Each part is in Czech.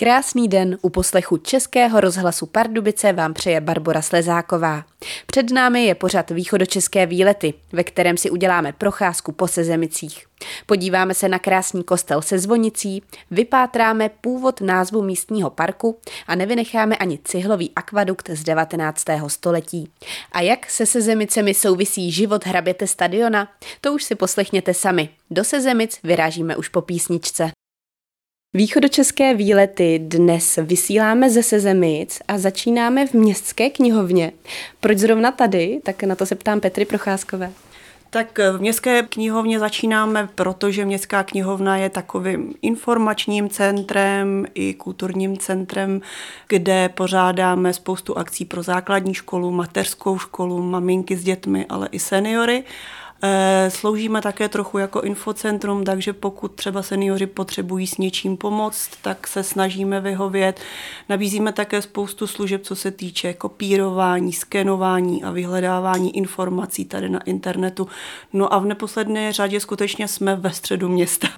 Krásný den u poslechu Českého rozhlasu Pardubice vám přeje Barbora Slezáková. Před námi je pořad Východočeské výlety, ve kterém si uděláme procházku po Sezemicích. Podíváme se na krásný kostel se zvonicí, vypátráme původ názvu místního parku a nevynecháme ani cihlový akvadukt z 19. století. A jak se Sezemicemi souvisí život hraběte Stadiona, to už si poslechněte sami. Do Sezemic vyrážíme už po písničce. Východočeské výlety dnes vysíláme ze Sezemic a začínáme v městské knihovně. Proč zrovna tady? Tak na to se ptám Petry Procházkové. Tak v městské knihovně začínáme, protože městská knihovna je takovým informačním centrem i kulturním centrem, kde pořádáme spoustu akcí pro základní školu, mateřskou školu, maminky s dětmi, ale i seniory. Sloužíme také trochu jako infocentrum, takže pokud třeba seniori potřebují s něčím pomoct, tak se snažíme vyhovět. Nabízíme také spoustu služeb, co se týče kopírování, skenování a vyhledávání informací tady na internetu. No a v neposlední řadě skutečně jsme ve středu města.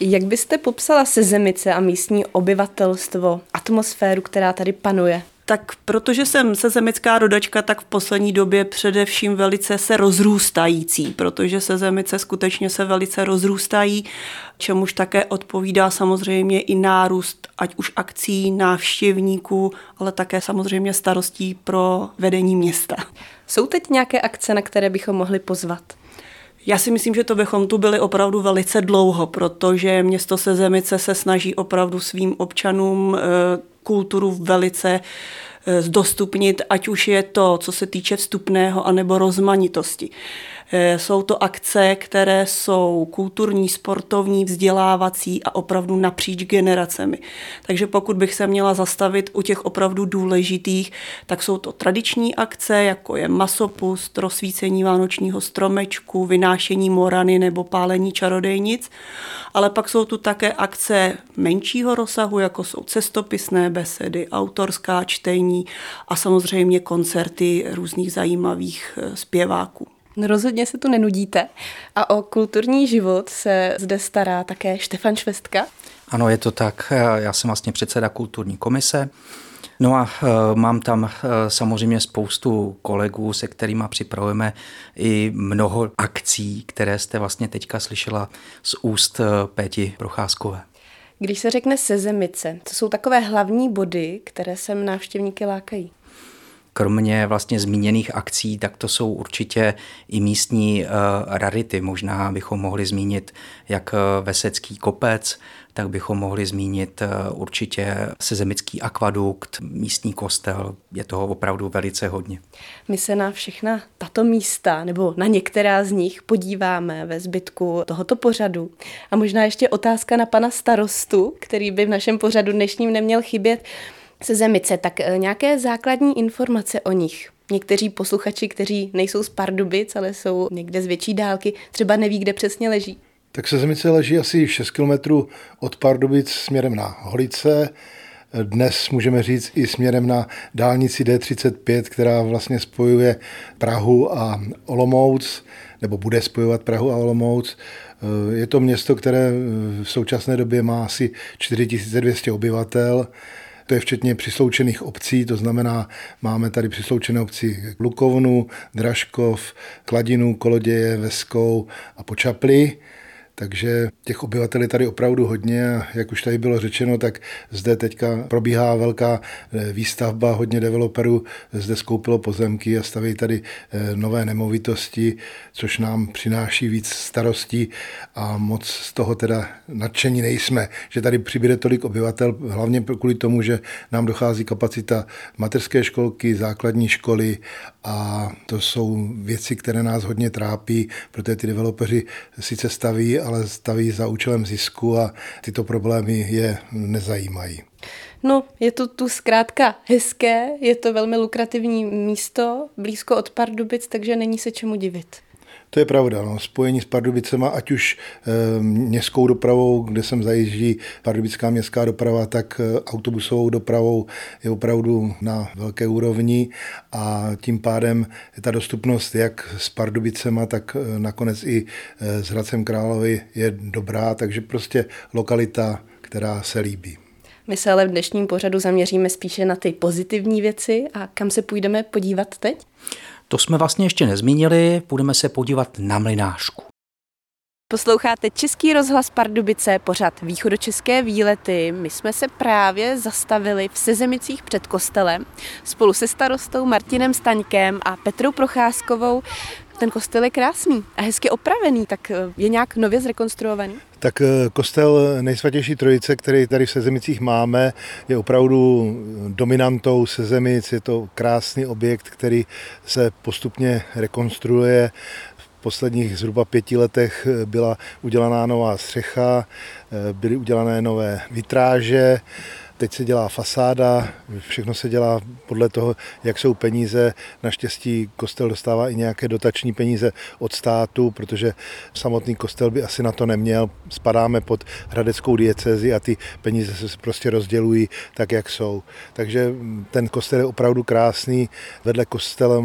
Jak byste popsala Sezemice a místní obyvatelstvo, atmosféru, která tady panuje? Tak protože jsem sezemická rodačka, tak v poslední době především velice se rozrůstající, protože Sezemice skutečně se velice rozrůstají, čemuž také odpovídá samozřejmě i nárůst, ať už akcí, návštěvníků, ale také samozřejmě starostí pro vedení města. Jsou teď nějaké akce, na které bychom mohli pozvat? Já si myslím, že to bychom tu byli opravdu velice dlouho, protože město Sezemice se snaží opravdu svým občanům kulturu velice zdostupnit, ať už je to, co se týče vstupného, anebo rozmanitosti. Jsou to akce, které jsou kulturní, sportovní, vzdělávací a opravdu napříč generacemi. Takže pokud bych se měla zastavit u těch opravdu důležitých, tak jsou to tradiční akce, jako je masopust, rozsvícení vánočního stromečku, vynášení morany nebo pálení čarodejnic, ale pak jsou tu také akce menšího rozsahu, jako jsou cestopisné besedy, autorská čtení, a samozřejmě koncerty různých zajímavých zpěváků. Rozhodně se tu nenudíte. A o kulturní život se zde stará také Štefan Švestka. Ano, je to tak. Já jsem vlastně předseda kulturní komise. No a mám tam samozřejmě spoustu kolegů, se kterými připravujeme i mnoho akcí, které jste vlastně teďka slyšela z úst Péti Procházkové. Když se řekne Sezemice, to jsou takové hlavní body, které sem návštěvníky lákají. Kromě vlastně zmíněných akcí, tak to jsou určitě i místní rarity. Možná bychom mohli zmínit jak Vesecký kopec, tak bychom mohli zmínit určitě Sezemický akvadukt, místní kostel, je toho opravdu velice hodně. My se na všechna tato místa, nebo na některá z nich podíváme ve zbytku tohoto pořadu. A možná ještě otázka na pana starostu, který by v našem pořadu dnešním neměl chybět. Sezemice, tak nějaké základní informace o nich. Někteří posluchači, kteří nejsou z Pardubic, ale jsou někde z větší dálky, třeba neví, kde přesně leží. Tak Sezemice leží asi 6 kilometrů od Pardubic směrem na Holice. Dnes můžeme říct i směrem na dálnici D35, která vlastně spojuje Prahu a Olomouc, nebo bude spojovat Prahu a Olomouc. Je to město, které v současné době má asi 4200 obyvatel. To je včetně přisloučených obcí, to znamená, máme tady přisloučené obci Lukovnu, Dražkov, Kladinu, Koloděje, Veskou a Počaply. Takže těch obyvatel je tady opravdu hodně a jak už tady bylo řečeno, tak zde teďka probíhá velká výstavba, hodně developerů zde skoupilo pozemky a staví tady nové nemovitosti, což nám přináší víc starostí a moc z toho teda nadšení nejsme, že tady přibude tolik obyvatel, hlavně kvůli tomu, že nám dochází kapacita mateřské školky, základní školy a to jsou věci, které nás hodně trápí, protože ty developeři sice staví, ale staví za účelem zisku a tyto problémy je nezajímají. No, je to tu zkrátka hezké, je to velmi lukrativní místo, blízko od Pardubic, takže není se čemu divit. To je pravda, no. Spojení s Pardubicema, ať už městskou dopravou, kde sem zajíždí pardubická městská doprava, tak autobusovou dopravou je opravdu na velké úrovni a tím pádem ta dostupnost jak s Pardubicema, tak nakonec i s Hradcem Králové je dobrá, takže prostě lokalita, která se líbí. My se ale v dnešním pořadu zaměříme spíše na ty pozitivní věci a kam se půjdeme podívat teď? To jsme vlastně ještě nezmínili, půjdeme se podívat na Mlynářku. Posloucháte Český rozhlas Pardubice, pořad Východočeské výlety. My jsme se právě zastavili v Sezemicích před kostelem spolu se starostou Martinem Staňkem a Petrou Procházkovou. Ten kostel je krásný a hezky opravený, tak je nějak nově zrekonstruovaný? Tak kostel Nejsvětější trojice, který tady v Sezemicích máme, je opravdu dominantou Sezemic. Je to krásný objekt, který se postupně rekonstruuje. V posledních zhruba 5 letech byla udělaná nová střecha, byly udělané nové vitráže, teď se dělá fasáda, všechno se dělá podle toho, jak jsou peníze. Naštěstí kostel dostává i nějaké dotační peníze od státu, protože samotný kostel by asi na to neměl. Spadáme pod Hradeckou diecézi a ty peníze se prostě rozdělují tak, jak jsou. Takže ten kostel je opravdu krásný. Vedle kostela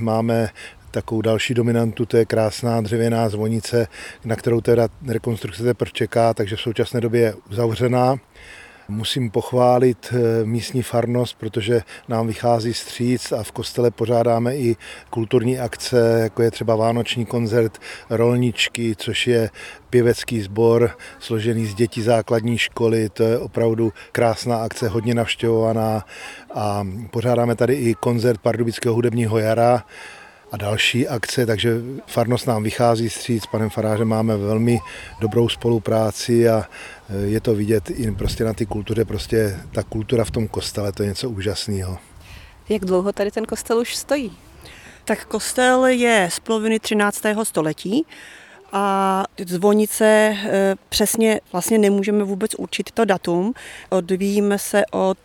máme takovou další dominantu, to je krásná dřevěná zvonice, na kterou teda rekonstrukce teprve čeká, takže v současné době je uzavřená. Musím pochválit místní farnost, protože nám vychází vstříc a v kostele pořádáme i kulturní akce, jako je třeba vánoční koncert Rolničky, což je pěvecký sbor složený z dětí základní školy. To je opravdu krásná akce, hodně navštěvovaná. A pořádáme tady i koncert Pardubického hudebního jara a další akce, takže farnost nám vychází vstříc, s panem farářem máme velmi dobrou spolupráci a je to vidět i prostě na té kultuře, prostě ta kultura v tom kostele, to je něco úžasného. Jak dlouho tady ten kostel už stojí? Tak kostel je z poloviny 13. století a zvonice přesně vlastně nemůžeme vůbec určit to datum. Odvíjíme se od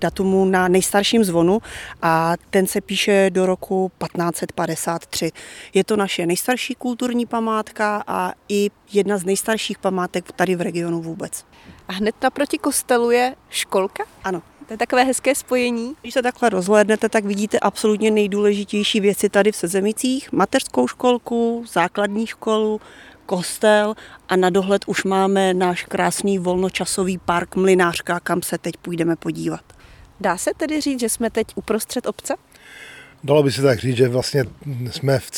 datumu na nejstarším zvonu a ten se píše do roku 1553. Je to naše nejstarší kulturní památka a i jedna z nejstarších památek tady v regionu vůbec. A hned naproti kostelu je školka? Ano. To je takové hezké spojení. Když se takhle rozhlédnete, tak vidíte absolutně nejdůležitější věci tady v Sezemicích. Mateřskou školku, základní školu, kostel a na dohled už máme náš krásný volnočasový park Mlynářka, kam se teď půjdeme podívat. Dá se tedy říct, že jsme teď uprostřed obce? Dalo by se tak říct, že vlastně jsme v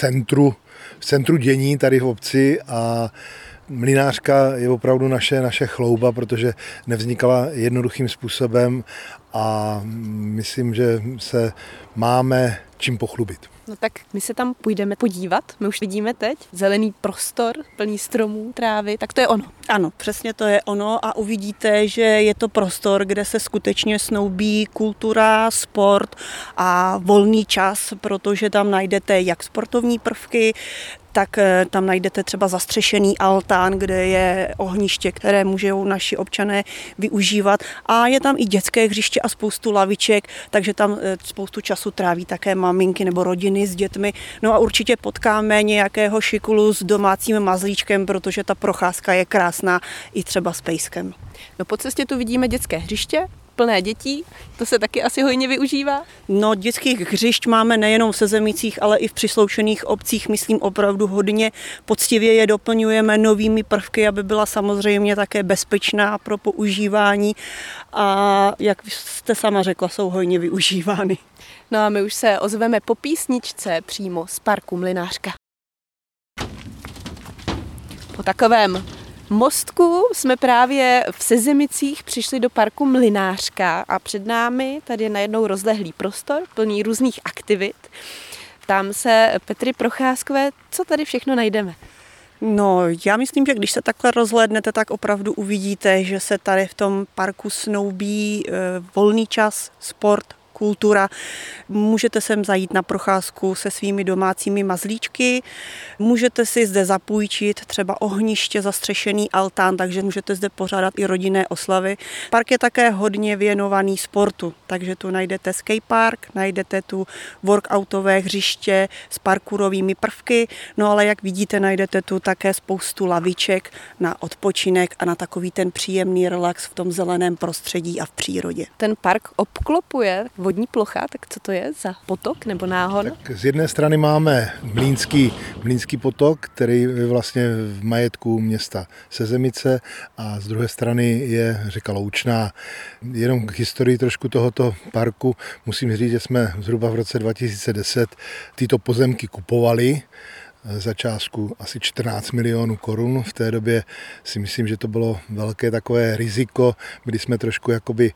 centru dění tady v obci a Mlynářka je opravdu naše chlouba, protože nevznikala jednoduchým způsobem a myslím, že se máme čím pochlubit. No tak my se tam půjdeme podívat, my už vidíme teď zelený prostor plný stromů, trávy, tak to je ono. Ano, přesně to je ono a uvidíte, že je to prostor, kde se skutečně snoubí kultura, sport a volný čas, protože tam najdete jak sportovní prvky, tak tam najdete třeba zastřešený altán, kde je ohniště, které můžou naši občané využívat. A je tam i dětské hřiště a spoustu laviček, takže tam spoustu času tráví také maminky nebo rodiny s dětmi. No a určitě potkáme nějakého šikulu s domácím mazlíčkem, protože ta procházka je krásná i třeba s pejskem. No po cestě tu vidíme dětské hřiště, plné dětí, to se taky asi hojně využívá? No, dětských hřišť máme nejenom v Sezemicích, ale i v přisloučených obcích, myslím opravdu hodně. Poctivě je doplňujeme novými prvky, aby byla samozřejmě také bezpečná pro používání a jak jste sama řekla, jsou hojně využívány. No a my už se ozveme po písničce přímo z parku Mlynářka. Po takovém mostku jsme právě v Sezemicích přišli do parku Mlynářka a před námi tady je najednou rozlehlý prostor plný různých aktivit. Ptám se Petry Procházkové, co tady všechno najdeme? No, já myslím, že když se takhle rozhlédnete, tak opravdu uvidíte, že se tady v tom parku snoubí volný čas, sport, kultura. Můžete sem zajít na procházku se svými domácími mazlíčky, můžete si zde zapůjčit třeba ohniště, zastřešený altán, takže můžete zde pořádat i rodinné oslavy. Park je také hodně věnovaný sportu, takže tu najdete skatepark, najdete tu workoutové hřiště s parkourovými prvky, no ale jak vidíte, najdete tu také spoustu laviček na odpočinek a na takový ten příjemný relax v tom zeleném prostředí a v přírodě. Ten park obklopuje vodní plocha, tak co to je za potok nebo náhon? Tak z jedné strany máme Mlýnský potok, který je vlastně v majetku města Sezemice, a z druhé strany je řeka Loučná. Jenom k historii trošku tohoto parku musím říct, že jsme zhruba v roce 2010 tyto pozemky kupovali za částku asi 14 milionů korun. V té době si myslím, že to bylo velké takové riziko, kdy jsme trošku jakoby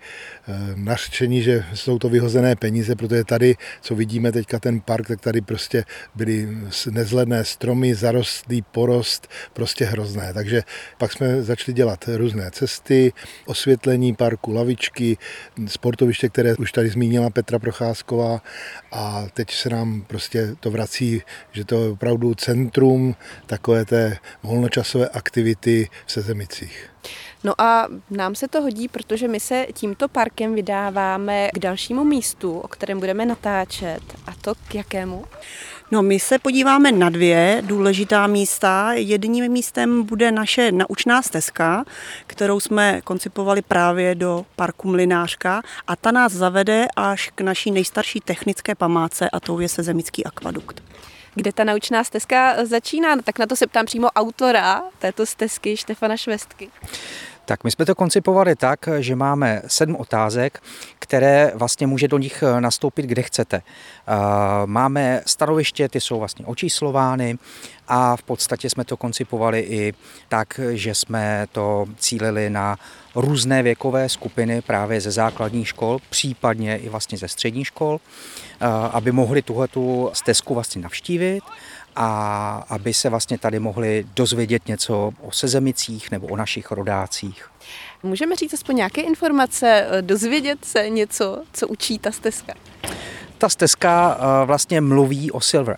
nařčeni, že jsou to vyhozené peníze, protože tady, co vidíme teďka ten park, tak tady prostě byly nezhledné stromy, zarostlý porost, prostě hrozné. Takže pak jsme začali dělat různé cesty, osvětlení parku, lavičky, sportoviště, které už tady zmínila Petra Procházková, a teď se nám prostě to vrací, že to je opravdu centrum takové té volnočasové aktivity v Sezemicích. No a nám se to hodí, protože my se tímto parkem vydáváme k dalšímu místu, o kterém budeme natáčet. A to k jakému? No, my se podíváme na dvě důležitá místa. Jedním místem bude naše naučná stezka, kterou jsme koncipovali právě do parku Mlynářka, a ta nás zavede až k naší nejstarší technické památce, a tou je Sezemický akvadukt. Kde ta naučná stezka začíná? Tak na to se ptám přímo autora této stezky, Štefana Švestky. Tak my jsme to koncipovali tak, že máme 7 otázek, které vlastně může do nich nastoupit, kde chcete. Máme stanoviště, ty jsou vlastně očíslovány, a v podstatě jsme to koncipovali i tak, že jsme to cílili na různé věkové skupiny právě ze základních škol, případně i vlastně ze středních škol, aby mohli tuhletu stezku vlastně navštívit a aby se vlastně tady mohli dozvědět něco o Sezemicích nebo o našich rodácích. Můžeme říct aspoň nějaké informace, dozvědět se něco, co učí ta stezka? Ta stezka vlastně mluví o Silver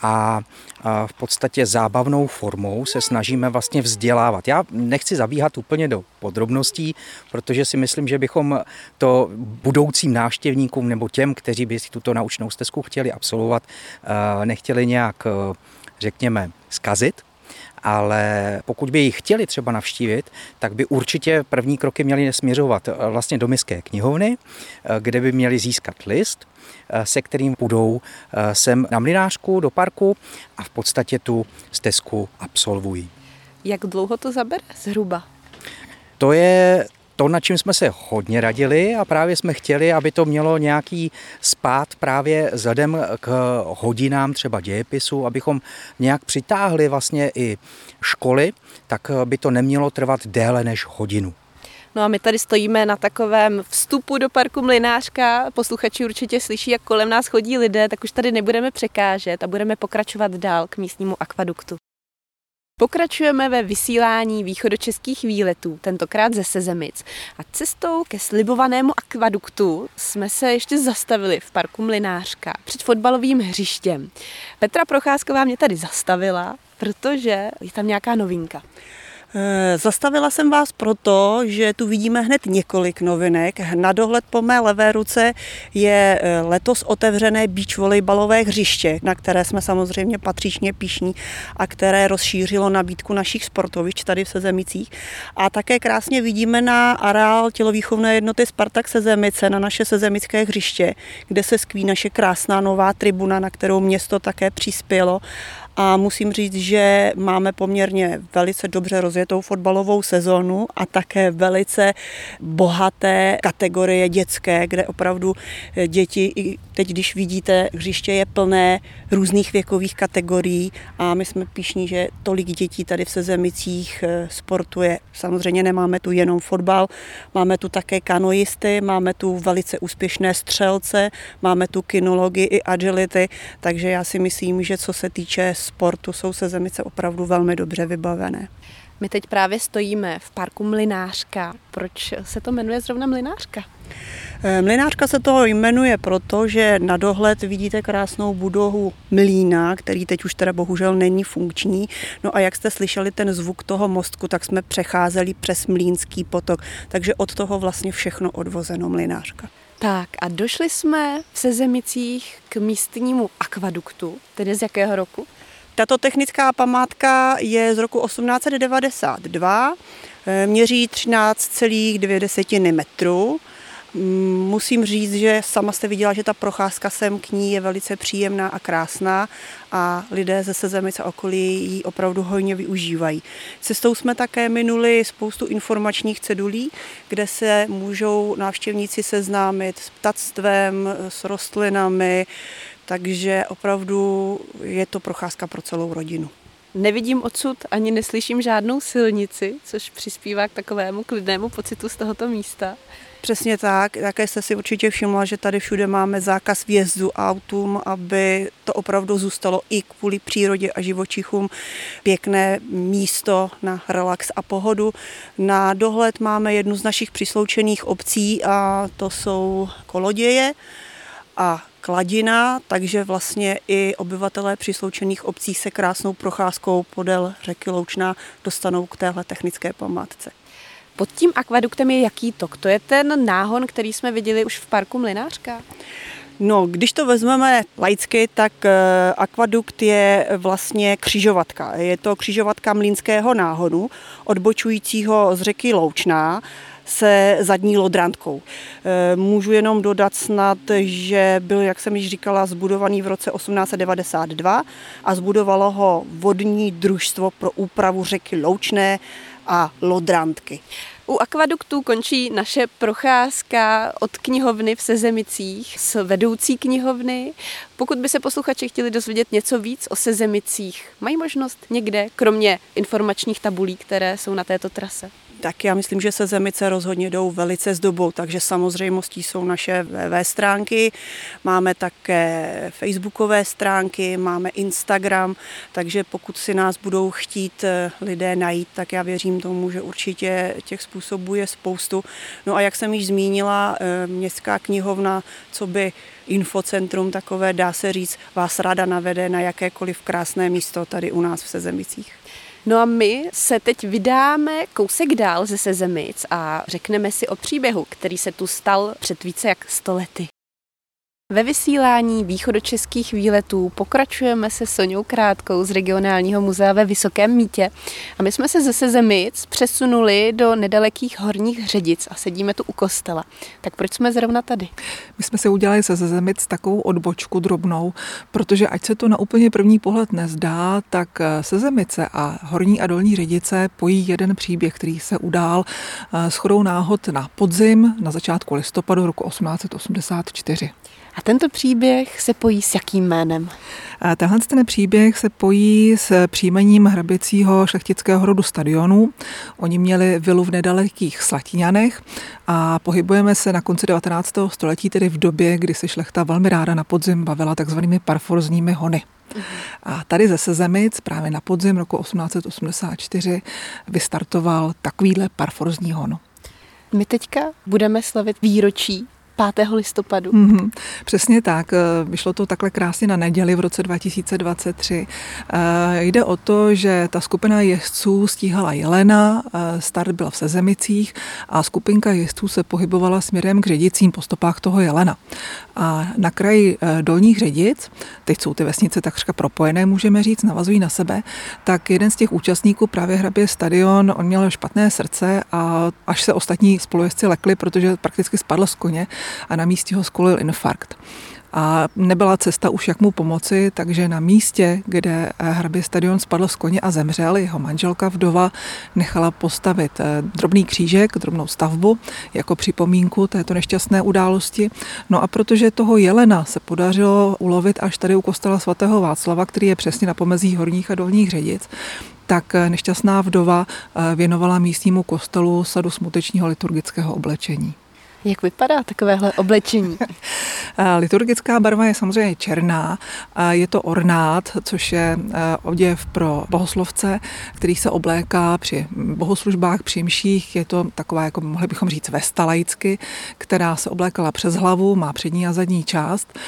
A a v podstatě zábavnou formou se snažíme vlastně vzdělávat. Já nechci zabíhat úplně do podrobností, protože si myslím, že bychom to budoucím návštěvníkům nebo těm, kteří by si tuto naučnou stezku chtěli absolvovat, nechtěli nějak, řekněme, zkazit. Ale pokud by ji chtěli třeba navštívit, tak by určitě první kroky měli směřovat vlastně do městské knihovny, kde by měli získat list, se kterým půjdou sem na Mlynářku do parku a v podstatě tu stezku absolvují. Jak dlouho to zabere zhruba? To je to, nad čím jsme se hodně radili, a právě jsme chtěli, aby to mělo nějaký spád právě vzhledem k hodinám třeba dějepisu, abychom nějak přitáhli vlastně i školy, tak by to nemělo trvat déle než hodinu. No a my tady stojíme na takovém vstupu do parku Mlynářka. Posluchači určitě slyší, jak kolem nás chodí lidé, tak už tady nebudeme překážet a budeme pokračovat dál k místnímu akvaduktu. Pokračujeme ve vysílání východočeských výletů, tentokrát ze Sezemic. A cestou ke slibovanému akvaduktu jsme se ještě zastavili v parku Mlynářka před fotbalovým hřištěm. Petra Procházková mě tady zastavila, protože je tam nějaká novinka. Zastavila jsem vás proto, že tu vidíme hned několik novinek. Na dohled po mé levé ruce je letos otevřené beach volejbalové hřiště, na které jsme samozřejmě patřičně pyšní a které rozšířilo nabídku našich sportovišť tady v Sezemicích. A také krásně vidíme na areál tělovýchovné jednoty Spartak Sezemice, na naše sezemické hřiště, kde se skví naše krásná nová tribuna, na kterou město také přispělo. A musím říct, že máme poměrně velice dobře rozjetou fotbalovou sezonu a také velice bohaté kategorie dětské, kde opravdu děti, i teď když vidíte, hřiště je plné různých věkových kategorií a my jsme pyšní, že tolik dětí tady v Sezemicích sportuje. Samozřejmě nemáme tu jenom fotbal, máme tu také kanoisty, máme tu velice úspěšné střelce, máme tu kinology i agility, takže já si myslím, že co se týče sportu jsou Sezemice opravdu velmi dobře vybavené. My teď právě stojíme v parku Mlynářka. Proč se to jmenuje zrovna Mlynářka? Mlynářka se to jmenuje proto, že na dohled vidíte krásnou budovu mlýna, který teď už teda bohužel není funkční. No a jak jste slyšeli ten zvuk toho mostku, tak jsme přecházeli přes Mlýnský potok. Takže od toho vlastně všechno odvozeno Mlynářka. Tak a došli jsme v Sezemicích k místnímu akvaduktu, tedy z jakého roku? Tato technická památka je z roku 1892, měří 13,2 metru Musím říct, že sama jste viděla, že ta procházka sem k ní je velice příjemná a krásná a lidé ze Sezemic a okolí ji opravdu hojně využívají. Cestou jsme také minuli spoustu informačních cedulí, kde se můžou návštěvníci seznámit s ptactvem, s rostlinami, takže opravdu je to procházka pro celou rodinu. Nevidím odsud ani neslyším žádnou silnici, což přispívá k takovému klidnému pocitu z tohoto místa. Přesně tak, také jste si určitě všimla, že tady všude máme zákaz vjezdu autům, aby to opravdu zůstalo i kvůli přírodě a živočichům pěkné místo na relax a pohodu. Na dohled máme jednu z našich přisloučených obcí a to jsou Koloděje a Kladina, takže vlastně i obyvatelé přisloučených obcí se krásnou procházkou podél řeky Loučná dostanou k téhle technické památce. Pod tím akvaduktem je jaký tok? To je ten náhon, který jsme viděli už v parku Mlynářka? No, když to vezmeme laicky, tak akvadukt je vlastně křižovatka. Je to křižovatka Mlýnského náhonu, odbočujícího z řeky Loučná, se zadní lodrantkou. Můžu jenom dodat snad, že byl, jak jsem již říkala, zbudovaný v roce 1892 a zbudovalo ho Vodní družstvo pro úpravu řeky Loučné a lodrantky. U akvaduktů končí naše procházka od knihovny v Sezemicích s vedoucí knihovny. Pokud by se posluchači chtěli dozvědět něco víc o Sezemicích, mají možnost někde, kromě informačních tabulí, které jsou na této trase? Tak já myslím, že Sezemice rozhodně jdou velice s dobou, takže samozřejmostí jsou naše webové stránky, máme také facebookové stránky, máme Instagram, takže pokud si nás budou chtít lidé najít, tak já věřím tomu, že určitě těch způsobů je spoustu. No a jak jsem již zmínila, městská knihovna, coby infocentrum takové, dá se říct, vás ráda navede na jakékoliv krásné místo tady u nás v Sezemicích. No a my se teď vydáme kousek dál ze Sezemic a řekneme si o příběhu, který se tu stal před více jak 100 lety. Ve vysílání východočeských výletů pokračujeme se Soňou Krátkou z Regionálního muzea ve Vysokém Mítě. A my jsme se ze Sezemic přesunuli do nedalekých Horních Ředic a sedíme tu u kostela. Tak proč jsme zrovna tady? My jsme si udělali ze Sezemic takovou odbočku drobnou, protože ať se to na úplně první pohled nezdá, tak Sezemice a Horní a Dolní Ředice pojí jeden příběh, který se udál shodou náhod na podzim, na začátku listopadu roku 1884. A tento příběh se pojí s jakým jménem? Tenhle ten příběh se pojí s příjmením hraběcího šlechtického rodu Stadionu. Oni měli vilu v nedalekých Slatiňanech a pohybujeme se na konci 19. století, tedy v době, kdy se šlechta velmi ráda na podzim bavila takzvanými parforzními hony. A tady ze Sezemic právě na podzim roku 1884 vystartoval takovýhle parforzní hon. My teďka budeme slavit výročí 5. listopadu. Mm-hmm. Přesně tak, vyšlo to takhle krásně na neděli v roce 2023. Jde o to, že ta skupina jezdců stíhala jelena, start byl v Sezemicích a skupinka jezdců se pohybovala směrem k Ředicím po stopách toho jelena. A na kraji Dolních Ředic, teď jsou ty vesnice takřka propojené, můžeme říct, navazují na sebe, tak jeden z těch účastníků, právě hrabě Stadion, on měl špatné srdce a až se ostatní spolujezdci lekli, protože prakticky spadl z koně, a na místě ho skolil infarkt. A nebyla cesta už, jak mu pomoci, takže na místě, kde hrabě Stadion spadl z koně a zemřel, jeho manželka vdova nechala postavit drobný křížek, drobnou stavbu, jako připomínku této nešťastné události. No a protože toho jelena se podařilo ulovit až tady u kostela sv. Václava, který je přesně na pomezí Horních a Dolních Ředic, tak nešťastná vdova věnovala místnímu kostelu sadu smutečního liturgického oblečení. Jak vypadá takovéhle oblečení? Liturgická barva je samozřejmě černá, je to ornát, což je oděv pro bohoslovce, který se obléká při bohoslužbách, při mších, je to taková, jako mohli bychom říct, vesta laicky, která se oblékala přes hlavu, má přední a zadní část,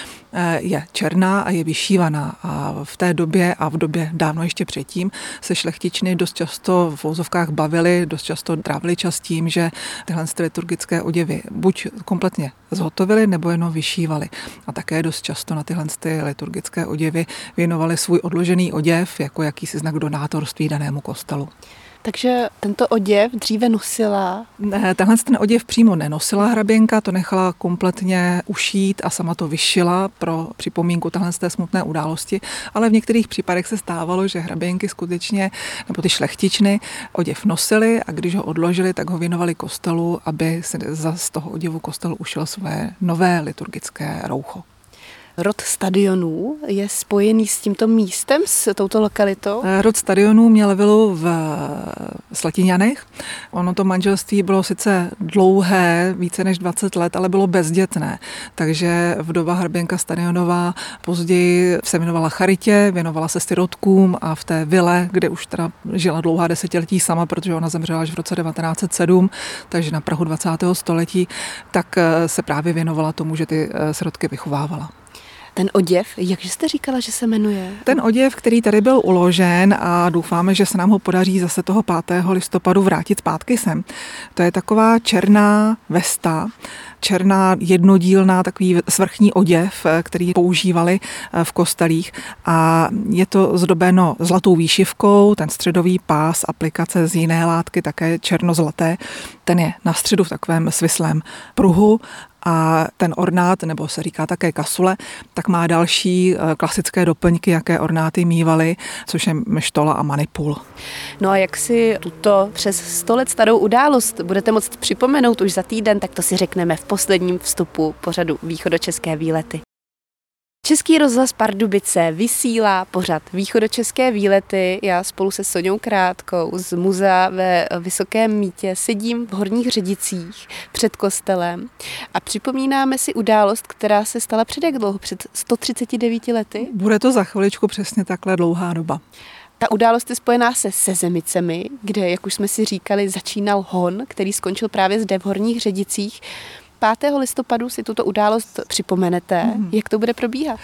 je černá a je vyšívaná. A v té době a v době dávno ještě předtím se šlechtičny dost často v vozovkách bavily, dost často trávili čas tím, že tyhle liturgické oděvy buď kompletně zhotovili, nebo jenom vyšívali. A také dost často na tyhle liturgické oděvy věnovali svůj odložený oděv jako jakýsi znak donátorství danému kostelu. Takže tento oděv dříve nosila? Ne, tenhle ten oděv přímo nenosila hraběnka, to nechala kompletně ušít a sama to vyšila pro připomínku tahle z té smutné události, ale v některých případech se stávalo, že hraběnky skutečně, nebo ty šlechtičny, oděv nosily a když ho odložili, tak ho věnovali kostelu, aby se z toho oděvu kostel ušil své nové liturgické roucho. Rod stadionů je spojený s tímto místem, s touto lokalitou? Rod stadionů měl vilu v Slatiňanech. Ono to manželství bylo sice dlouhé, více než 20 let, ale bylo bezdětné. Takže vdova Hraběnka Stanionová později se věnovala charitě, věnovala se sirotkům a v té vile, kde už teda žila dlouhá desetiletí sama, protože ona zemřela až v roce 1907, takže na prahu 20. století, tak se právě věnovala tomu, že ty sirotky vychovávala. Ten oděv, jakže jste říkala, že se jmenuje? Ten oděv, který tady byl uložen a doufáme, že se nám ho podaří zase toho 5. listopadu vrátit zpátky sem. To je taková černá vesta, černá jednodílná takový svrchní oděv, který používali v kostelích a je to zdobeno zlatou výšivkou, ten středový pás aplikace z jiné látky, také černozlaté, ten je na středu v takovém svislém pruhu a ten ornát, nebo se říká také kasule, tak má další klasické doplňky, jaké ornáty mívaly, což je štola a manipul. No a jak si tuto přes 100 let starou událost budete moct připomenout už za týden, tak to si řekneme v posledním vstupu pořadu Východočeské výlety. Český rozhlas Pardubice vysílá pořad Východočeské výlety. Já spolu se Soňou Krátkou z muzea ve Vysokém Mítě sedím v Horních Ředicích před kostelem a připomínáme si událost, která se stala před jak dlouho? Před 139 lety? Bude to za chviličku přesně takhle dlouhá doba. Ta událost je spojená se Sezemicemi, kde, jak už jsme si říkali, začínal hon, který skončil právě zde v Horních Ředicích. 5. listopadu si tuto událost připomenete. Jak to bude probíhat?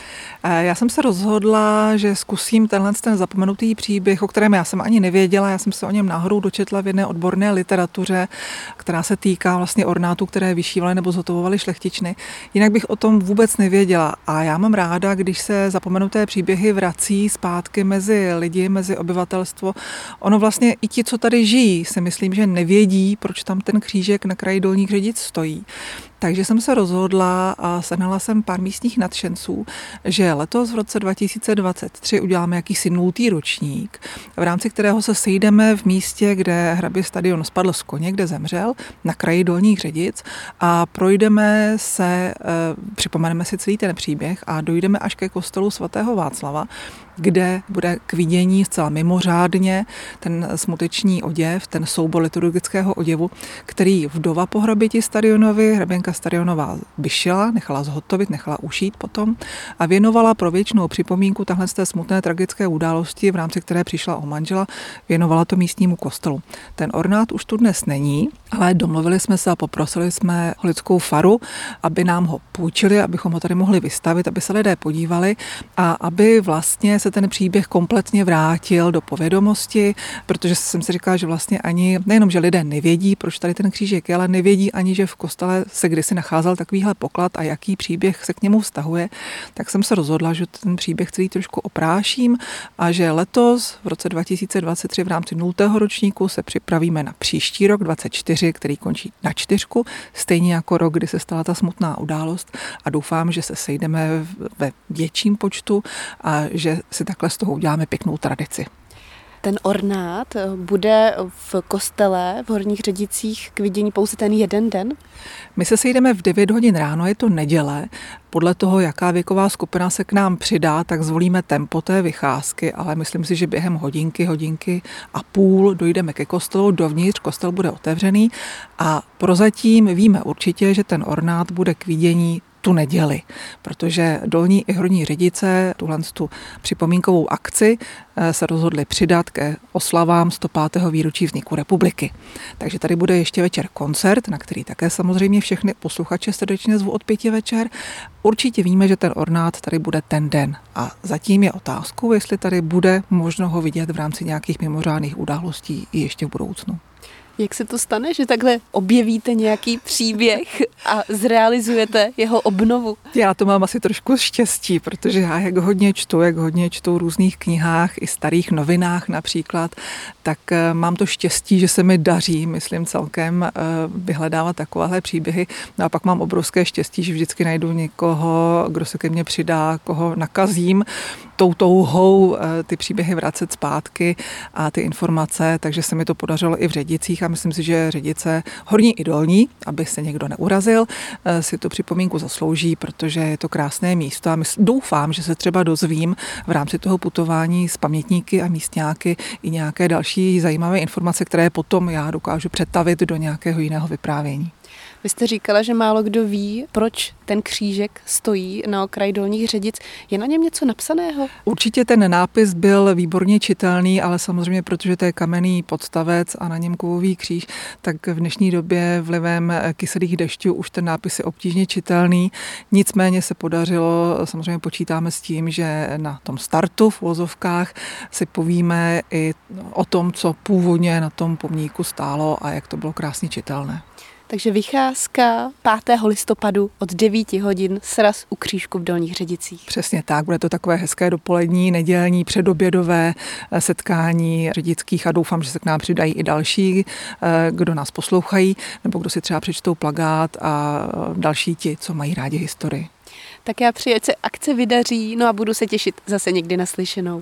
Já jsem se rozhodla, že zkusím ten zapomenutý příběh, o kterém já jsem ani nevěděla. Já jsem se o něm náhodou dočetla v jedné odborné literatuře, která se týká vlastně ornátů, které vyšívaly nebo zhotovovaly šlechtičny. Jinak bych o tom vůbec nevěděla. A já mám ráda, když se zapomenuté příběhy vrací zpátky mezi lidi, mezi obyvatelstvo. Ono vlastně i ti, co tady žijí, si myslím, že nevědí, proč tam ten křížek na kraji Dolních Ředic stojí. Takže jsem se rozhodla a sehnala jsem pár místních nadšenců, že letos v roce 2023 uděláme jakýsi 0. ročník, v rámci kterého se sejdeme v místě, kde hrabě Stadion spadl z koně, kde zemřel, na kraji Dolních Ředic a projdeme se, připomeneme si celý ten příběh a dojdeme až ke kostelu svatého Václava, kde bude k vidění zcela mimořádně ten smuteční oděv, ten soubor liturgického oděvu, který vdova po hraběti Stanionovi, hraběnka Stanionová, vyšila, nechala zhotovit, nechala ušít potom a věnovala pro věčnou připomínku tahle z té smutné tragické události, v rámci které přišla o manžela, věnovala to místnímu kostelu. Ten ornát už tu dnes není, ale domluvili jsme se a poprosili jsme holickou faru, aby nám ho půjčili, abychom ho tady mohli vystavit, aby se lidé podívali a aby vlastně se ten příběh kompletně vrátil do povědomosti, protože jsem si říkala, že vlastně ani, nejenom, že lidé nevědí, proč tady ten křížek je, ale nevědí ani, že v kostele se kdysi nacházel takovýhle poklad a jaký příběh se k němu vztahuje, tak jsem se rozhodla, že ten příběh celý trošku opráším a že letos v roce 2023 v rámci 0. ročníku se připravíme na příští rok 24, který končí na 4, stejně jako rok, kdy se stala ta smutná událost a doufám, že se sejdeme ve větším počtu a že si takhle z toho uděláme pěknou tradici. Ten ornát bude v kostele v Horních Ředicích k vidění pouze ten jeden den? My se sejdeme v 9 hodin ráno, je to neděle. Podle toho, jaká věková skupina se k nám přidá, tak zvolíme tempo té vycházky, ale myslím si, že během hodinky a půl dojdeme ke kostelu, dovnitř kostel bude otevřený a prozatím víme určitě, že ten ornát bude k vidění tu neděli, protože Dolní i Horní Ředice tu připomínkovou akci se rozhodli přidat ke oslavám 105. výročí vzniku republiky. Takže tady bude ještě večer koncert, na který také samozřejmě všechny posluchače srdečně zvu od 5 večer. Určitě víme, že ten ornát tady bude ten den a zatím je otázkou, jestli tady bude možno ho vidět v rámci nějakých mimořádných událostí i ještě v budoucnu. Jak se to stane, že takhle objevíte nějaký příběh a zrealizujete jeho obnovu? Já to mám asi trošku štěstí, protože já jak hodně čtu v různých knihách i starých novinách například, tak mám to štěstí, že se mi daří, myslím celkem, vyhledávat takovéhle příběhy. No a pak mám obrovské štěstí, že vždycky najdu někoho, kdo se ke mně přidá, koho nakazím tou touhou ty příběhy vracet zpátky a ty informace, takže se mi to podařilo i v Ředicích a myslím si, že Ředice horní i dolní, aby se někdo neurazil, si tu připomínku zaslouží, protože je to krásné místo a doufám, že se třeba dozvím v rámci toho putování s pamětníky a místňáky i nějaké další zajímavé informace, které potom já dokážu přetavit do nějakého jiného vyprávění. Vy jste říkala, že málo kdo ví, proč ten křížek stojí na okraji Dolních Ředic. Je na něm něco napsaného? Určitě ten nápis byl výborně čitelný, ale samozřejmě, protože to je kamenný podstavec a na něm kovový kříž, tak v dnešní době vlivem kyselých dešťů už ten nápis je obtížně čitelný. Nicméně se podařilo, samozřejmě počítáme s tím, že na tom startu v uvozovkách si povíme i o tom, co původně na tom pomníku stálo a jak to bylo krásně čitelné. Takže vycházka 5. listopadu od 9 hodin sraz u křížku v Dolních Ředicích. Přesně tak, bude to takové hezké dopolední, nedělní, předobědové setkání ředických a doufám, že se k nám přidají i další, kdo nás poslouchají, nebo kdo si třeba přečtou plakát a další ti, co mají rádi historii. Tak já přeji, ať se akce vydaří, no a budu se těšit zase někdy naslyšenou.